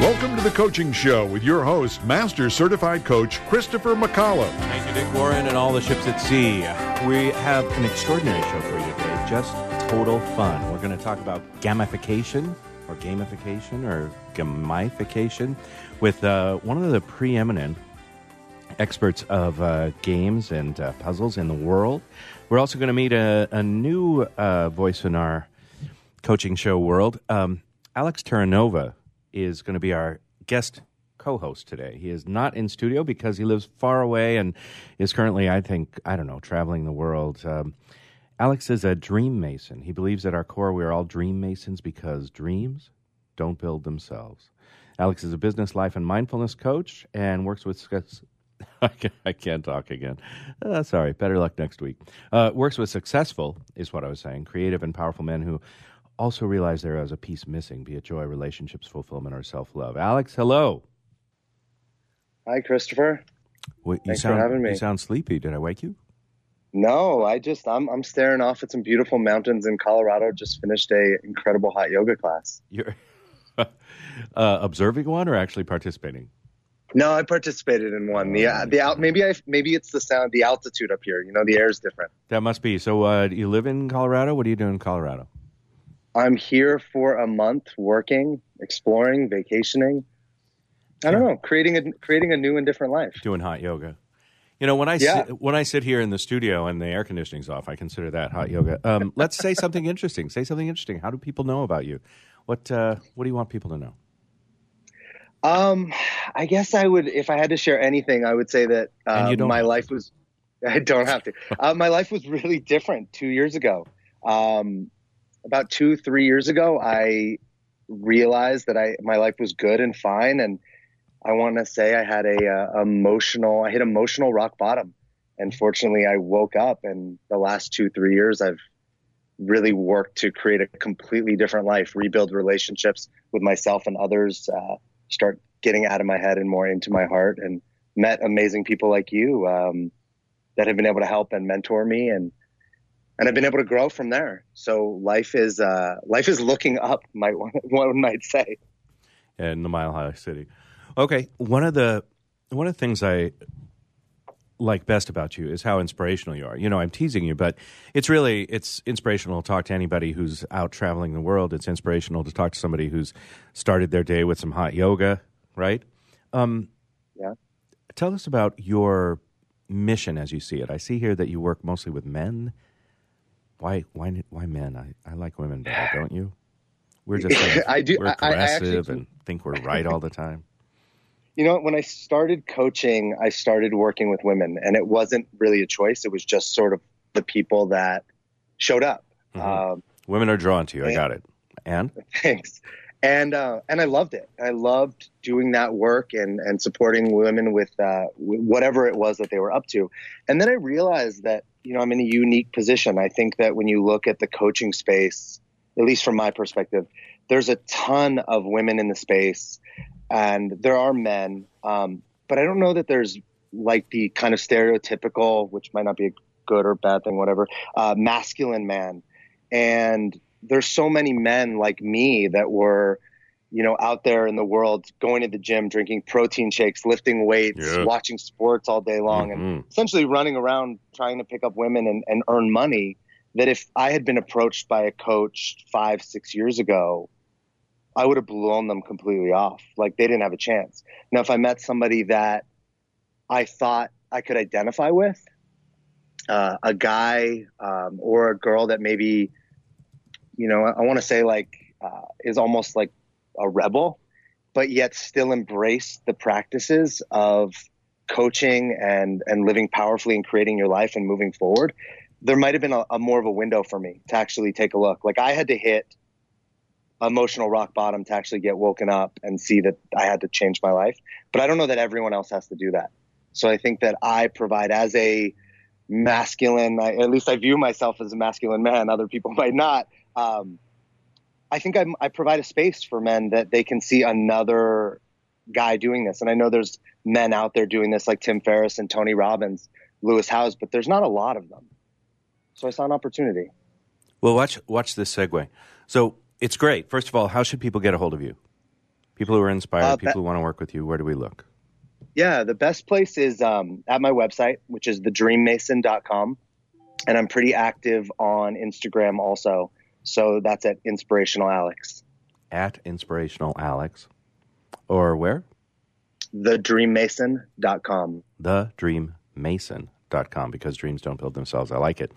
Welcome to The Coaching Show with your host, Master Certified Coach Christopher McAuliffe. Thank you, Dick Warren, and all the ships at sea. We have an extraordinary show for you today, just total fun. We're going to talk about gamification with one of the preeminent experts of games and puzzles in the world. We're also going to meet a new voice in our coaching show world. Alex Terranova is going to be our guest co-host today. He is not in studio because he lives far away and is currently, traveling the world. Alex is a dream mason. He believes at our core we are all dream masons because dreams don't build themselves. Alex is a business, life, and mindfulness coach and works with works with successful, is what I was saying, creative and powerful men who also realize there is a piece missing, be it joy, relationships, fulfillment, or self-love. Alex, hello. Hi, Christopher. Thanks for having me. You sound sleepy. Did I wake you? No, I'm staring off at some beautiful mountains in Colorado. Just finished an incredible hot yoga class. You're observing one or actually participating? No, I participated in one. Maybe it's the sound, the altitude up here. You know, the air is different. That must be. So, do you live in Colorado? What do you do in Colorado? I'm here for a month, working, exploring, vacationing. I don't know, creating a new and different life. Doing hot yoga. You know, when I sit here in the studio and the air conditioning's off, I consider that hot yoga. Let's say something interesting. Say something interesting. How do people know about you? What do you want people to know? I guess I would, if I had to share anything, I would say that my life was really different 2 years ago. About 3 years ago, I realized that my life was good and fine. And I want to say I had I hit emotional rock bottom. And fortunately I woke up, and the last 3 years, I've really worked to create a completely different life, rebuild relationships with myself and others, start getting out of my head and more into my heart, and met amazing people like you that have been able to help and mentor me, and I've been able to grow from there. So life is looking up, one might say. In the Mile High City. Okay, one of the things I like best about you is how inspirational you are. You know, I'm teasing you, but it's inspirational to talk to anybody who's out traveling the world. It's inspirational to talk to somebody who's started their day with some hot yoga, right? Yeah. Tell us about your mission as you see it. I see here that you work mostly with men. Why men? I like women better, don't you? We're just we're aggressive and think we're right all the time. You know, when I started coaching, I started working with women, and it wasn't really a choice. It was just sort of the people that showed up. Mm-hmm. Women are drawn to you. I got it. And? Thanks. And I loved it. I loved doing that work and supporting women with whatever it was that they were up to. And then I realized that, you know, I'm in a unique position. I think that when you look at the coaching space, at least from my perspective, there's a ton of women in the space. And there are men, but I don't know that there's like the kind of stereotypical, which might not be a good or bad thing, whatever, masculine man. And there's so many men like me that were, you know, out there in the world, going to the gym, drinking protein shakes, lifting weights, watching sports all day long, mm-hmm. and essentially running around trying to pick up women and earn money, that if I had been approached by a coach 5-6 years ago, I would have blown them completely off. Like, they didn't have a chance. Now, if I met somebody that I thought I could identify with, a guy or a girl that maybe, you know, I want to say like is almost like a rebel, but yet still embrace the practices of coaching and living powerfully and creating your life and moving forward, there might have been a more of a window for me to actually take a look. Like, I had to hit emotional rock bottom to actually get woken up and see that I had to change my life. But I don't know that everyone else has to do that. So I think that I provide as a masculine, at least I view myself as a masculine man. Other people might not. I think I provide a space for men that they can see another guy doing this. And I know there's men out there doing this like Tim Ferriss and Tony Robbins, Lewis Howes, but there's not a lot of them. So I saw an opportunity. Well, watch this segue. So it's great. First of all, how should people get a hold of you? People who are inspired, people who want to work with you, where do we look? Yeah, the best place is at my website, which is TheDreamMason.com. And I'm pretty active on Instagram also. So that's at Inspirational Alex. At Inspirational Alex. Or where? TheDreamMason.com. TheDreamMason.com, because dreams don't build themselves. I like it.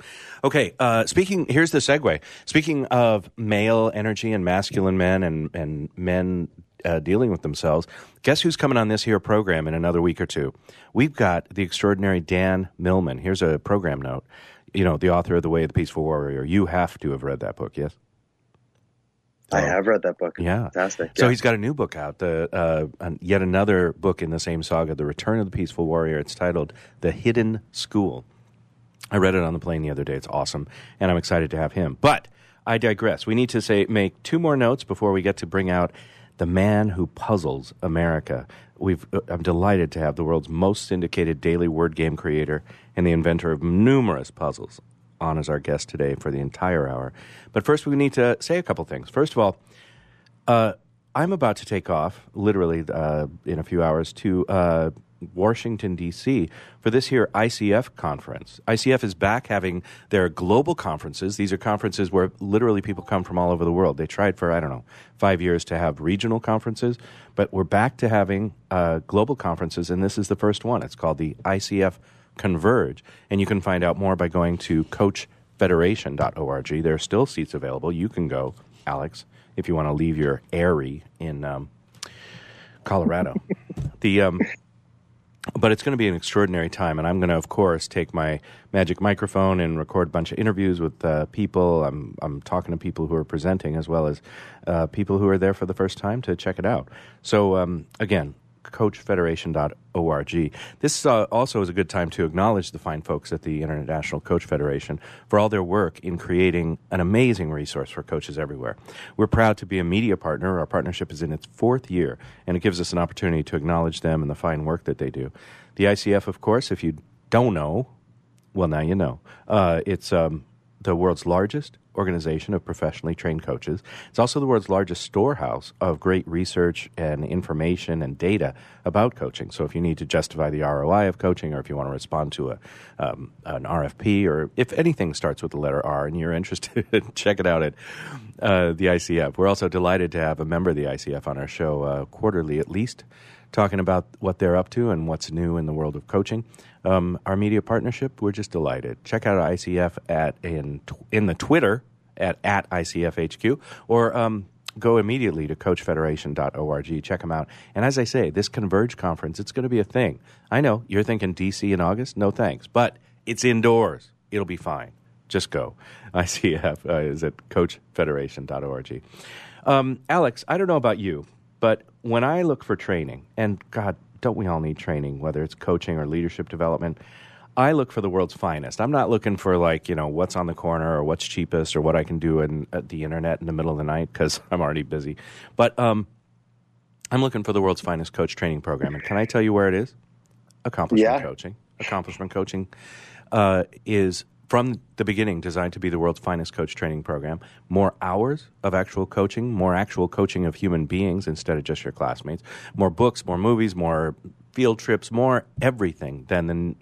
Okay, here's the segue. Speaking of male energy and masculine men and men dealing with themselves, guess who's coming on this here program in another week or two? We've got the extraordinary Dan Millman. Here's a program note. You know, the author of The Way of the Peaceful Warrior. You have to have read that book, yes? I have read that book. Yeah. Fantastic. Yeah. So he's got a new book out, yet another book in the same saga, The Return of the Peaceful Warrior. It's titled The Hidden School. I read it on the plane the other day. It's awesome, and I'm excited to have him. But I digress. We need to make two more notes before we get to bring out the man who puzzles America. I'm delighted to have the world's most syndicated daily word game creator and the inventor of numerous puzzles on as our guest today for the entire hour. But first, we need to say a couple things. First of all, I'm about to take off, literally in a few hours, to Washington, D.C. for this here ICF conference. ICF is back having their global conferences. These are conferences where literally people come from all over the world. They tried for, 5 years to have regional conferences, but we're back to having global conferences, and this is the first one. It's called the ICF Converge, and you can find out more by going to CoachFederation.org. There are still seats available. You can go, Alex, if you want to leave your airy in Colorado. But it's going to be an extraordinary time, and I'm going to, of course, take my magic microphone and record a bunch of interviews with people. I'm talking to people who are presenting as well as people who are there for the first time to check it out. So, again, CoachFederation.org. This also is a good time to acknowledge the fine folks at the International Coach Federation for all their work in creating an amazing resource for coaches everywhere. We're proud to be a media partner. Our partnership is in its fourth year, and it gives us an opportunity to acknowledge them and the fine work that they do. The ICF, of course, if you don't know, well, now you know. It's the world's largest organization of professionally trained coaches. It's also the world's largest storehouse of great research and information and data about coaching. So if you need to justify the ROI of coaching, or if you want to respond to an RFP, or if anything starts with the letter R and you're interested, check it out at the ICF. We're also delighted to have a member of the ICF on our show quarterly at least, talking about what they're up to and what's new in the world of coaching. Our media partnership, we're just delighted. Check out ICF in the Twitter at ICFHQ, or go immediately to CoachFederation.org. Check them out. And as I say, this Converge conference, it's going to be a thing. I know, you're thinking D.C. in August? No thanks. But it's indoors. It'll be fine. Just go. ICF is at CoachFederation.org. Alex, I don't know about you, but when I look for training, and God, don't we all need training, whether it's coaching or leadership development, I look for the world's finest. I'm not looking for what's on the corner or what's cheapest or what I can do at the internet in the middle of the night because I'm already busy. But I'm looking for the world's finest coach training program. And can I tell you where it is? Accomplishment Coaching. Accomplishment Coaching is, from the beginning, designed to be the world's finest coach training program. More hours of actual coaching, more actual coaching of human beings instead of just your classmates, more books, more movies, more field trips, more everything than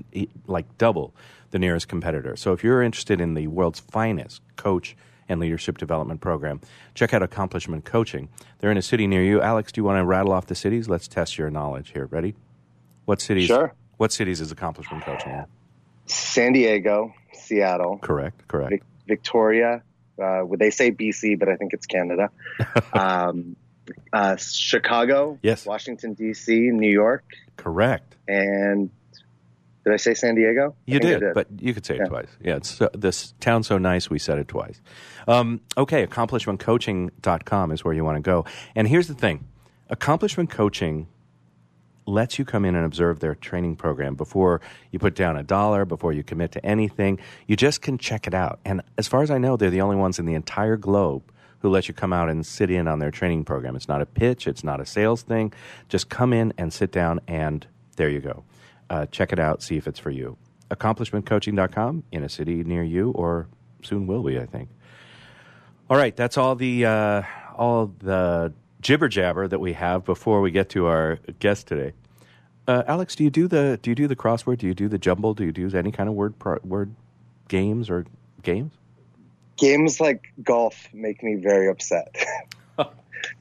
double the nearest competitor. So if you're interested in the world's finest coach and leadership development program, check out Accomplishment Coaching. They're in a city near you. Alex, do you want to rattle off the cities? Let's test your knowledge here. Ready? What cities? Sure. What cities is Accomplishment Coaching at? San Diego, Seattle. Correct. Victoria. Would they say BC, but I think it's Canada. Chicago. Yes. Washington, D.C., New York. Correct. And did I say San Diego? You did, but you could say it twice. Yeah, it's this town's so nice we said it twice. Okay, AccomplishmentCoaching.com is where you want to go. And here's the thing. Accomplishment Coaching lets you come in and observe their training program before you put down $1, before you commit to anything. You just can check it out. And as far as I know, they're the only ones in the entire globe who let you come out and sit in on their training program. It's not a pitch. It's not a sales thing. Just come in and sit down, and there you go. Check it out. See if it's for you. AccomplishmentCoaching.com, in a city near you, or soon will be, I think. All right, that's all the jibber jabber that we have before we get to our guest today. Alex, do you do the crossword? Do you do the jumble? Do you do any kind of word games or games? Games like golf make me very upset.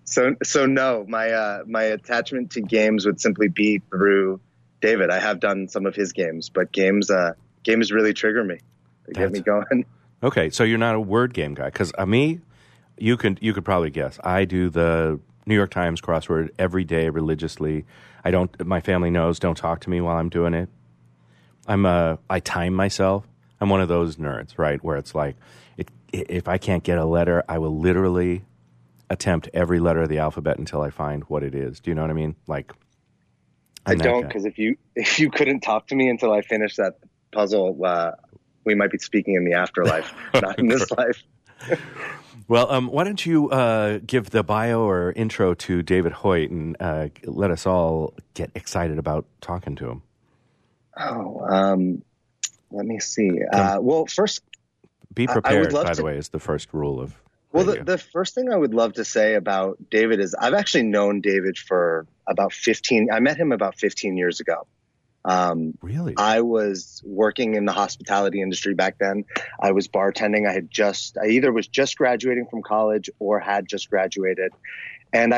So no, my attachment to games would simply be through David. I have done some of his games, but games really trigger me. They get me going. Okay, so you're not a word game guy, because me, you could probably guess. I do the New York Times crossword every day religiously. I don't. My family knows. Don't talk to me while I'm doing it. I time myself. I'm one of those nerds, right? Where it's like, if I can't get a letter, I will literally attempt every letter of the alphabet until I find what it is. Do you know what I mean? Like, I don't, because if you couldn't talk to me until I finish that puzzle, we might be speaking in the afterlife, not in this life. Well, why don't you give the bio or intro to David Hoyt and let us all get excited about talking to him. Let me see. Well, first, be prepared, by the way, is the first rule of radio. Well, the first thing I would love to say about David is I've actually known David for I met him about 15 years ago. Really? I was working in the hospitality industry back then. I was bartending. I either was just graduating from college or had just graduated. And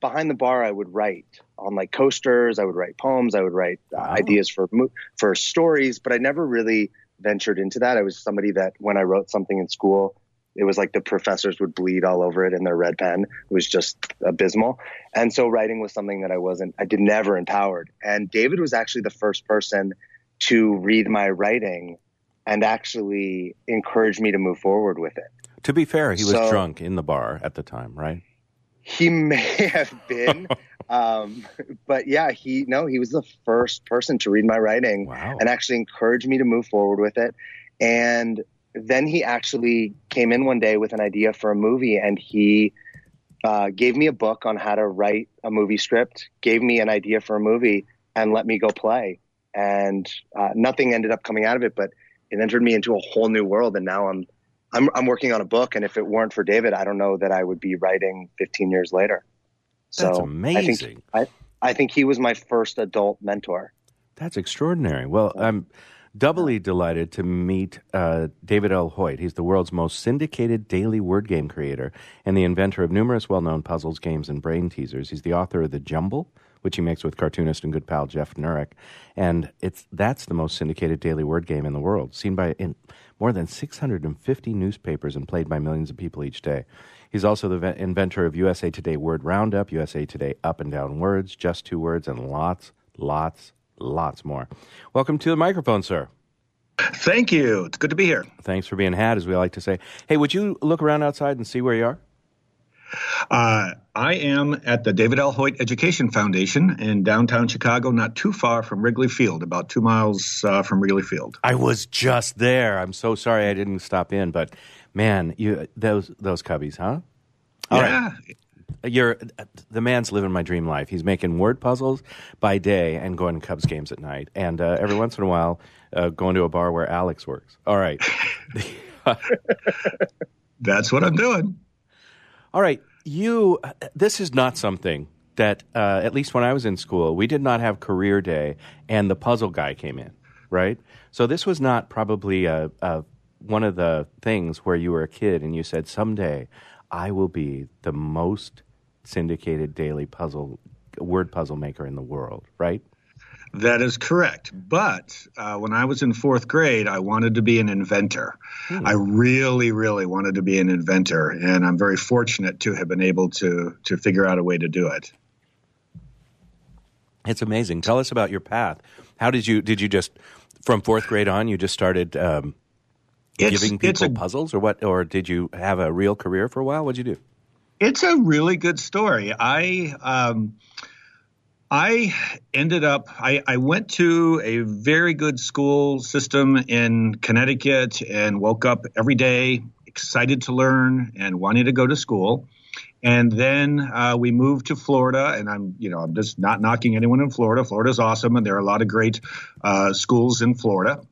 behind the bar, I would write on like coasters. I would write poems. I would write ideas for stories, but I never really ventured into that. I was somebody that when I wrote something in school, it was like the professors would bleed all over it in their red pen. It was just abysmal. And so writing was something that I did never empowered. And David was actually the first person to read my writing and actually encourage me to move forward with it. To be fair, he was drunk in the bar at the time, right? He may have been. But yeah, he was the first person to read my writing. Wow. And actually encourage me to move forward with it. And then he actually came in one day with an idea for a movie, and he gave me a book on how to write a movie script, gave me an idea for a movie, and let me go play. And nothing ended up coming out of it, but it entered me into a whole new world. And now I'm working on a book, and if it weren't for David, I don't know that I would be writing 15 years later. That's amazing. I think he was my first adult mentor. That's extraordinary. Well, I'm doubly delighted to meet David L. Hoyt. He's the world's most syndicated daily word game creator and the inventor of numerous well-known puzzles, games, and brain teasers. He's the author of The Jumble, which he makes with cartoonist and good pal Jeff Nurick. And that's the most syndicated daily word game in the world, seen in more than 650 newspapers and played by millions of people each day. He's also the inventor of USA Today Word Roundup, USA Today Up and Down Words, Just Two Words, and lots more. Welcome to the microphone, sir. Thank you. It's good to be here. Thanks for being had, as we like to say. Hey, would you look around outside and see where you are? I am at the David L. Hoyt Education Foundation in downtown Chicago, not too far from Wrigley Field, about 2 miles from Wrigley Field. I was just there. I'm so sorry I didn't stop in, but man, those cubbies, huh? All right. The man's living my dream life. He's making word puzzles by day and going to Cubs games at night. And every once in a while, going to a bar where Alex works. All right. That's what I'm doing. All right. This is not something that, at least when I was in school, we did not have career day and the puzzle guy came in, right? So this was not probably one of the things where you were a kid and you said, someday I will be the most syndicated daily word puzzle maker in the world, right? That is correct. But when I was in fourth grade, I wanted to be an inventor. I really, really wanted to be an inventor, and I'm very fortunate to have been able to figure out a way to do it. It's amazing. Tell us about your path. How did you just, from fourth grade on, you just started giving people puzzles, or what? Or did you have a real career for a while? What'd you do? It's a really good story. I I ended up, I went to a very good school system in Connecticut and woke up every day excited to learn and wanting to go to school. And then we moved to Florida, and I'm just not knocking anyone in Florida. Florida's awesome, and there are a lot of great schools in Florida.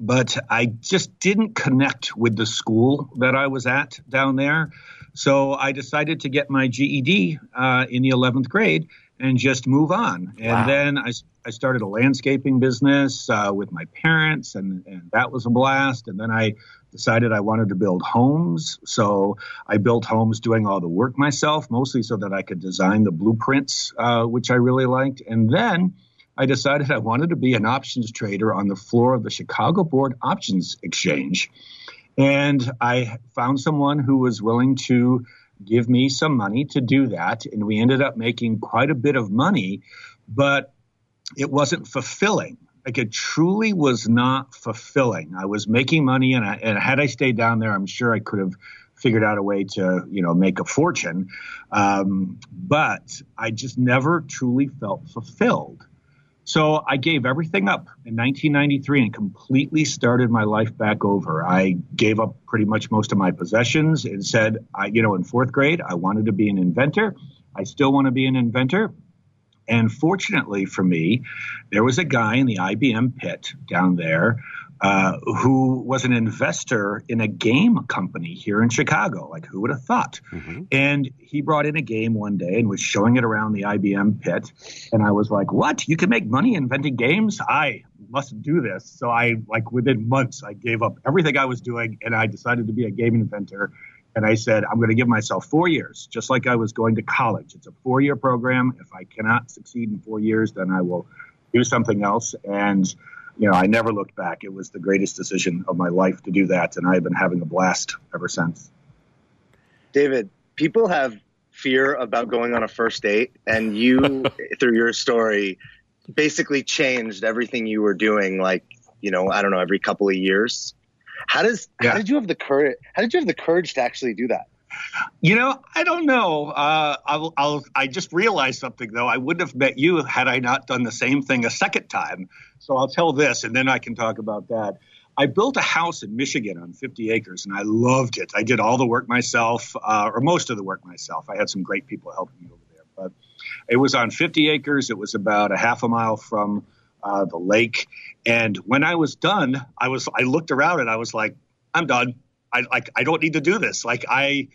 But I just didn't connect with the school that I was at down there. So I decided to get my GED in the 11th grade and just move on. And wow. Then I started a landscaping business with my parents, and that was a blast. And then I decided I wanted to build homes. So I built homes doing all the work myself, mostly so that I could design the blueprints, which I really liked. And then I decided I wanted to be an options trader on the floor of the Chicago Board Options Exchange. And I found someone who was willing to give me some money to do that. And we ended up making quite a bit of money, but it wasn't fulfilling. Like, it truly was not fulfilling. I was making money, and had I stayed down there, I'm sure I could have figured out a way to, make a fortune. But I just never truly felt fulfilled. So I gave everything up in 1993 and completely started my life back over. I gave up pretty much most of my possessions and said, in fourth grade, I wanted to be an inventor. I still want to be an inventor. And fortunately for me, there was a guy in the IBM pit down there who was an investor in a game company here in Chicago. Like, who would have thought? Mm-hmm. And he brought in a game one day and was showing it around the IBM pit. And I was like, what? You can make money inventing games? I must do this. So within months, I gave up everything I was doing, and I decided to be a game inventor. And I said, I'm going to give myself 4 years, just like I was going to college. It's a 4-year program. If I cannot succeed in 4 years, then I will do something else. And, I never looked back. It was the greatest decision of my life to do that. And I've been having a blast ever since. David, people have fear about going on a first date. And you, through your story, basically changed everything you were doing, every couple of years. How did you have the courage to actually do that? I don't know. I just realized something, though. I wouldn't have met you had I not done the same thing a second time. So I'll tell this, and then I can talk about that. I built a house in Michigan on 50 acres, and I loved it. I did all the work myself, or most of the work myself. I had some great people helping me over there. But it was on 50 acres. It was about a half a mile from the lake. And when I was done, I looked around and I was like, I'm done. I don't need to do this. Like, I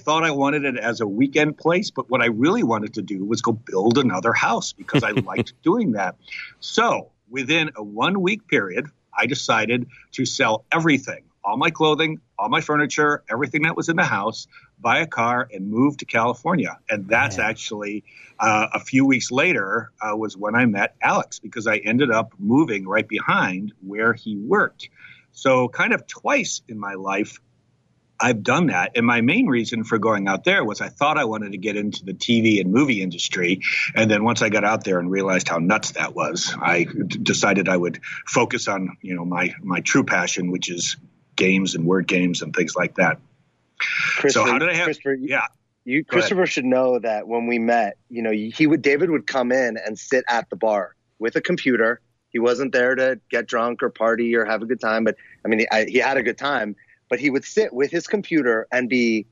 thought I wanted it as a weekend place, but what I really wanted to do was go build another house because I liked doing that. So within a 1 week period, I decided to sell everything, all my clothing, all my furniture, everything that was in the house, buy a car, and move to California. And that's actually a few weeks later was when I met Alex, because I ended up moving right behind where he worked. So kind of twice in my life, I've done that. And my main reason for going out there was I thought I wanted to get into the TV and movie industry. And then once I got out there and realized how nuts that was, I decided I would focus on, my true passion, which is games and word games and things like that. So how did I have? Christopher should know that when we met, David would come in and sit at the bar with a computer. He wasn't there to get drunk or party or have a good time, but I mean, he had a good time. But he would sit with his computer and be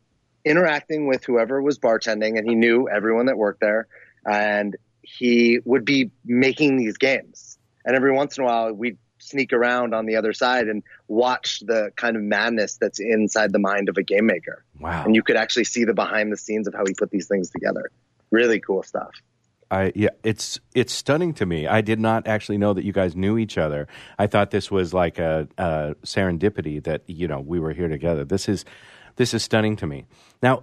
interacting with whoever was bartending, and he knew everyone that worked there. And he would be making these games, and every once in a while, we'd sneak around on the other side and watch the kind of madness that's inside the mind of a game maker. Wow. And you could actually see the behind the scenes of how he put these things together. Really cool stuff. It's stunning to me. I did not actually know that you guys knew each other. I thought this was like a serendipity that, we were here together. This is stunning to me. Now,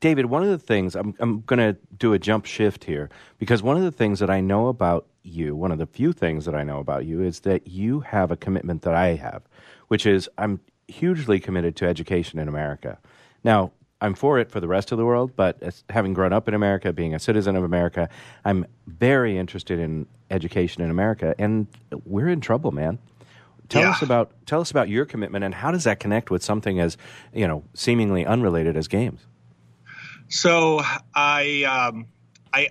David, one of the things, I'm going to do a jump shift here, because one of the things that I know about you, one of the few things that I know about you, is that you have a commitment that I have, which is I'm hugely committed to education in America. Now, I'm for it for the rest of the world, but as having grown up in America, being a citizen of America, I'm very interested in education in America, and we're in trouble, man. Tell us about your commitment, and how does that connect with something as, seemingly unrelated as games? So I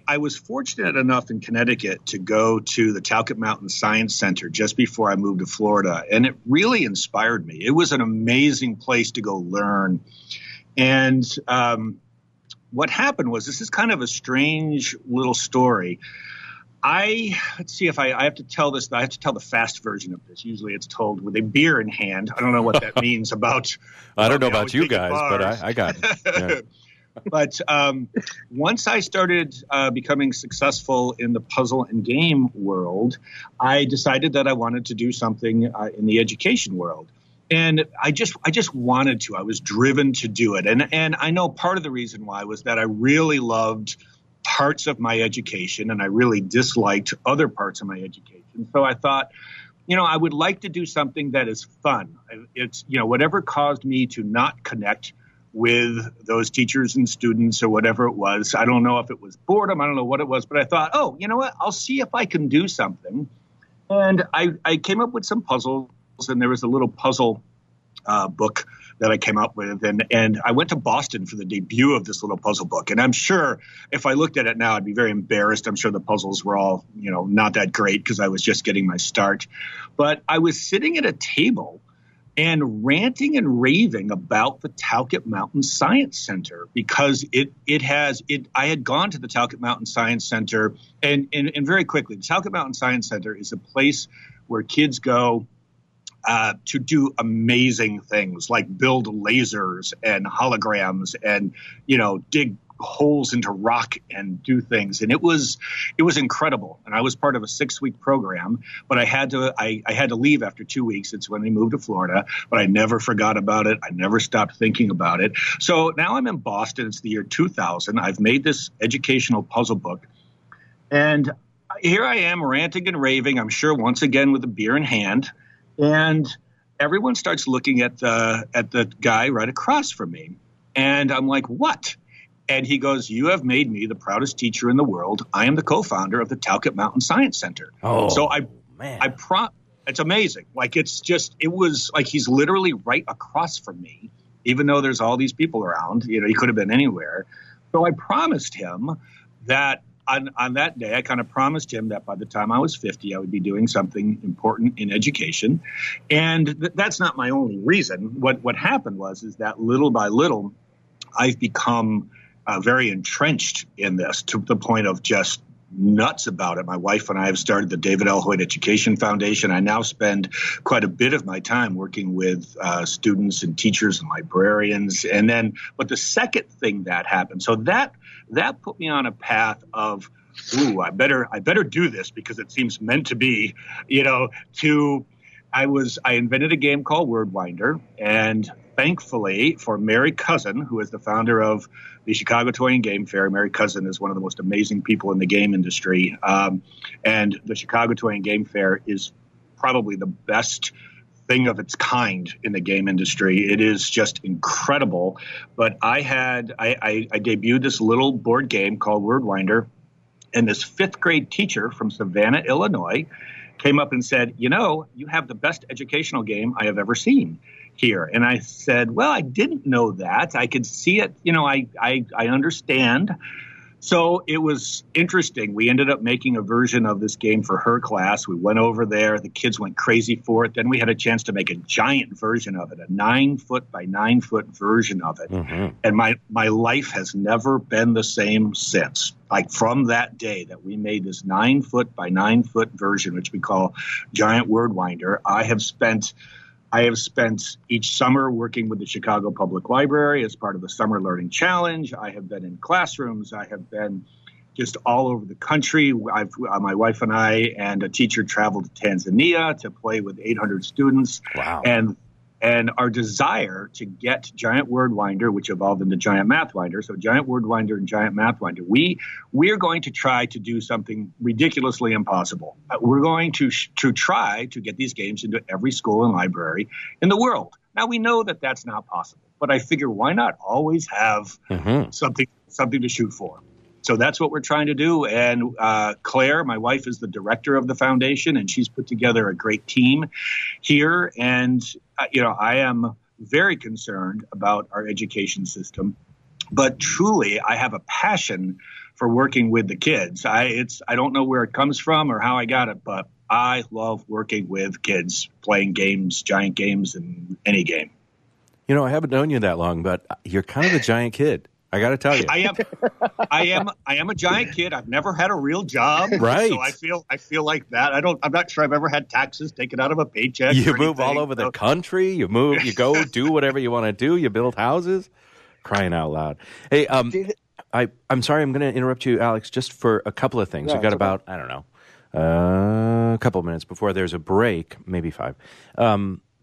I was fortunate enough in Connecticut to go to the Talcott Mountain Science Center just before I moved to Florida, and it really inspired me. It was an amazing place to go learn. And what happened was, this is kind of a strange little story. I have to tell this. I have to tell the fast version of this. Usually it's told with a beer in hand. I don't know what that means about. I don't know about you guys, but I got it. Yeah. But once I started becoming successful in the puzzle and game world, I decided that I wanted to do something in the education world. And I just wanted to. I was driven to do it. And I know part of the reason why was that I really loved parts of my education and I really disliked other parts of my education. So I thought, I would like to do something that is fun. It's, whatever caused me to not connect with those teachers and students or whatever it was. I don't know if it was boredom. I don't know what it was, but I thought, oh, you know what? I'll see if I can do something. And I came up with some puzzles. And there was a little puzzle book that I came up with. And I went to Boston for the debut of this little puzzle book. And I'm sure if I looked at it now, I'd be very embarrassed. I'm sure the puzzles were all, not that great because I was just getting my start. But I was sitting at a table and ranting and raving about the Talcott Mountain Science Center because I had gone to the Talcott Mountain Science Center and very quickly, the Talcott Mountain Science Center is a place where kids go to do amazing things like build lasers and holograms and, dig holes into rock and do things. And it was incredible. And I was part of a 6-week program, but I had to leave after 2 weeks. It's when we moved to Florida, but I never forgot about it. I never stopped thinking about it. So now I'm in Boston. It's the year 2000. I've made this educational puzzle book, and here I am ranting and raving. I'm sure once again with a beer in hand. And everyone starts looking at the guy right across from me. And I'm like, what? And he goes, you have made me the proudest teacher in the world. I am the co-founder of the Talcott Mountain Science Center. Oh, so it's amazing. Like, it was like he's literally right across from me, even though there's all these people around. He could have been anywhere. So I promised him that. On that day, I kind of promised him that by the time I was 50, I would be doing something important in education. And that's not my only reason. What happened was that little by little, I've become very entrenched in this to the point of just nuts about it. My wife and I have started the David L. Hoyt Education Foundation. I now spend quite a bit of my time working with students and teachers and librarians. And then, but the second thing that happened, so that put me on a path of, I better do this because it seems meant to be, I invented a game called Wordwinder, and thankfully for Mary Cousin, who is the founder of the Chicago Toy and Game Fair. Mary Cousin is one of the most amazing people in the game industry. And the Chicago Toy and Game Fair is probably the best thing of its kind in the game industry. It is just incredible. But I debuted this little board game called Wordwinder, and this 5th grade teacher from Savannah, Illinois, came up and said, you have the best educational game I have ever seen here. And I said, well, I didn't know that. I could see it. I understand. So it was interesting. We ended up making a version of this game for her class. We went over there. The kids went crazy for it. Then we had a chance to make a giant version of it, a 9-foot by 9-foot version of it. Mm-hmm. And my life has never been the same since. Like from that day that we made this 9-foot by 9-foot version, which we call Giant Wordwinder, I have spent each summer working with the Chicago Public Library as part of the Summer Learning Challenge. I have been in classrooms. I have been just all over the country. My wife and I and a teacher traveled to Tanzania to play with 800 students. Wow. And our desire to get Giant Wordwinder, which evolved into Giant Mathwinder. So Giant Wordwinder and Giant Mathwinder. We're going to try to do something ridiculously impossible. We're going to try to get these games into every school and library in the world. Now, we know that that's not possible, but I figure why not always have something to shoot for? So that's what we're trying to do. And Claire, my wife, is the director of the foundation, and she's put together a great team here. And, I am very concerned about our education system. But truly, I have a passion for working with the kids. I don't know where it comes from or how I got it, but I love working with kids, playing games, giant games, and any game. You know, I haven't known you that long, but you're kind of a giant kid. I got to tell you, I am a giant kid. I've never had a real job, right? So I feel like that. I'm not sure I've ever had taxes taken out of a paycheck. You move all over the country. You move. You go do whatever you want to do. You build houses. Crying out loud. Hey, I'm sorry. I'm going to interrupt you, Alex, just for a couple of things. Yeah, we've got about I don't know a couple of minutes before there's a break, maybe five.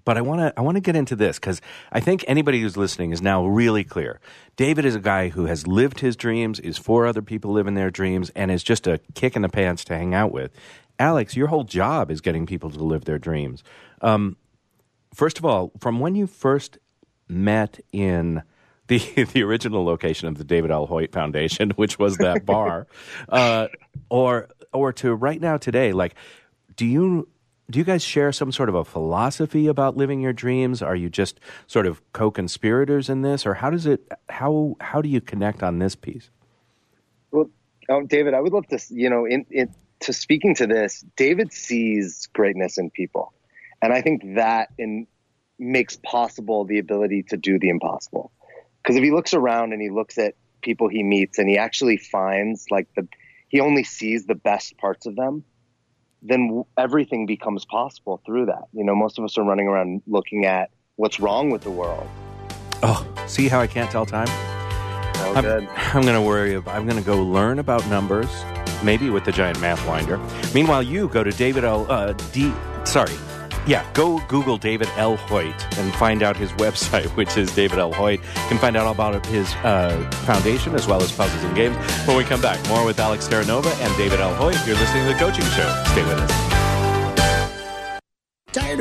But I want to get into this because I think anybody who's listening is now really clear. David is a guy who has lived his dreams, is for other people living their dreams, and is just a kick in the pants to hang out with. Alex, your whole job is getting people to live their dreams. First of all, from when you first met in the original location of the David L. Hoyt Foundation, which was that bar, or to right now today, like, do you guys share some sort of a philosophy about living your dreams? Are you just sort of co-conspirators in this, or how do you connect on this piece? Well, David, I would love to, to speaking to this, David sees greatness in people. And I think that makes possible the ability to do the impossible. Because if he looks around and he looks at people he meets and he actually finds he only sees the best parts of them, then everything becomes possible through that. You know, most of us are running around looking at what's wrong with the world. Oh, see how I can't tell time? So good. I'm going to worry about, I'm going to go learn about numbers, maybe with the Giant Mathwinder. Meanwhile, you go to go Google David L. Hoyt and find out his website, which is David L. Hoyt. You can find out all about his foundation as well as puzzles and games. When we come back, more with Alex Terranova and David L. Hoyt. You're listening to The Coaching Show. Stay with us. Tired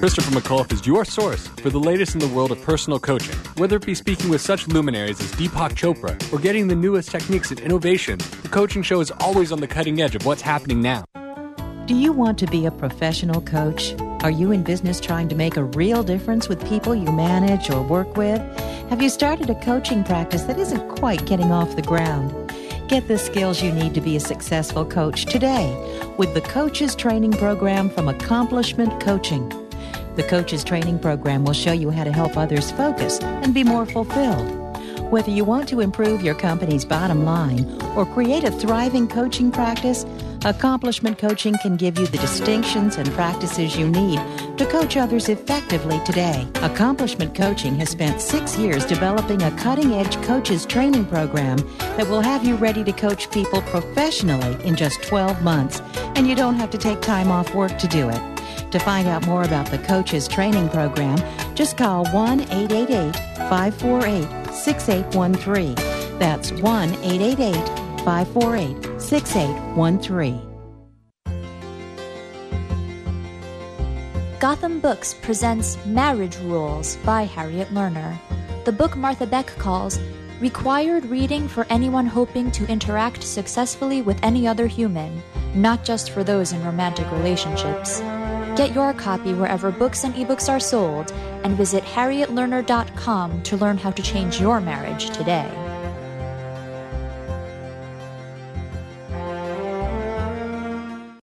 Christopher McAuliffe is your source for the latest in the world of personal coaching. Whether it be speaking with such luminaries as Deepak Chopra or getting the newest techniques and innovations, The Coaching Show is always on the cutting edge of what's happening now. Do you want to be a professional coach? Are you in business trying to make a real difference with people you manage or work with? Have you started a coaching practice that isn't quite getting off the ground? Get the skills you need to be a successful coach today with the Coaches Training Program from Accomplishment Coaching. The Coaches Training Program will show you how to help others focus and be more fulfilled. Whether you want to improve your company's bottom line or create a thriving coaching practice, Accomplishment Coaching can give you the distinctions and practices you need to coach others effectively today. Accomplishment Coaching has spent 6 years developing a cutting-edge coaches training program that will have you ready to coach people professionally in just 12 months, and you don't have to take time off work to do it. To find out more about the Coaches Training Program, just call 1-888-548-6813 That's 1-888-548-6813. Gotham Books presents Marriage Rules by Harriet Lerner, the book Martha Beck calls required reading for anyone hoping to interact successfully with any other human, not just for those in romantic relationships. Get your copy wherever books and ebooks are sold and visit harrietlerner.com to learn how to change your marriage today.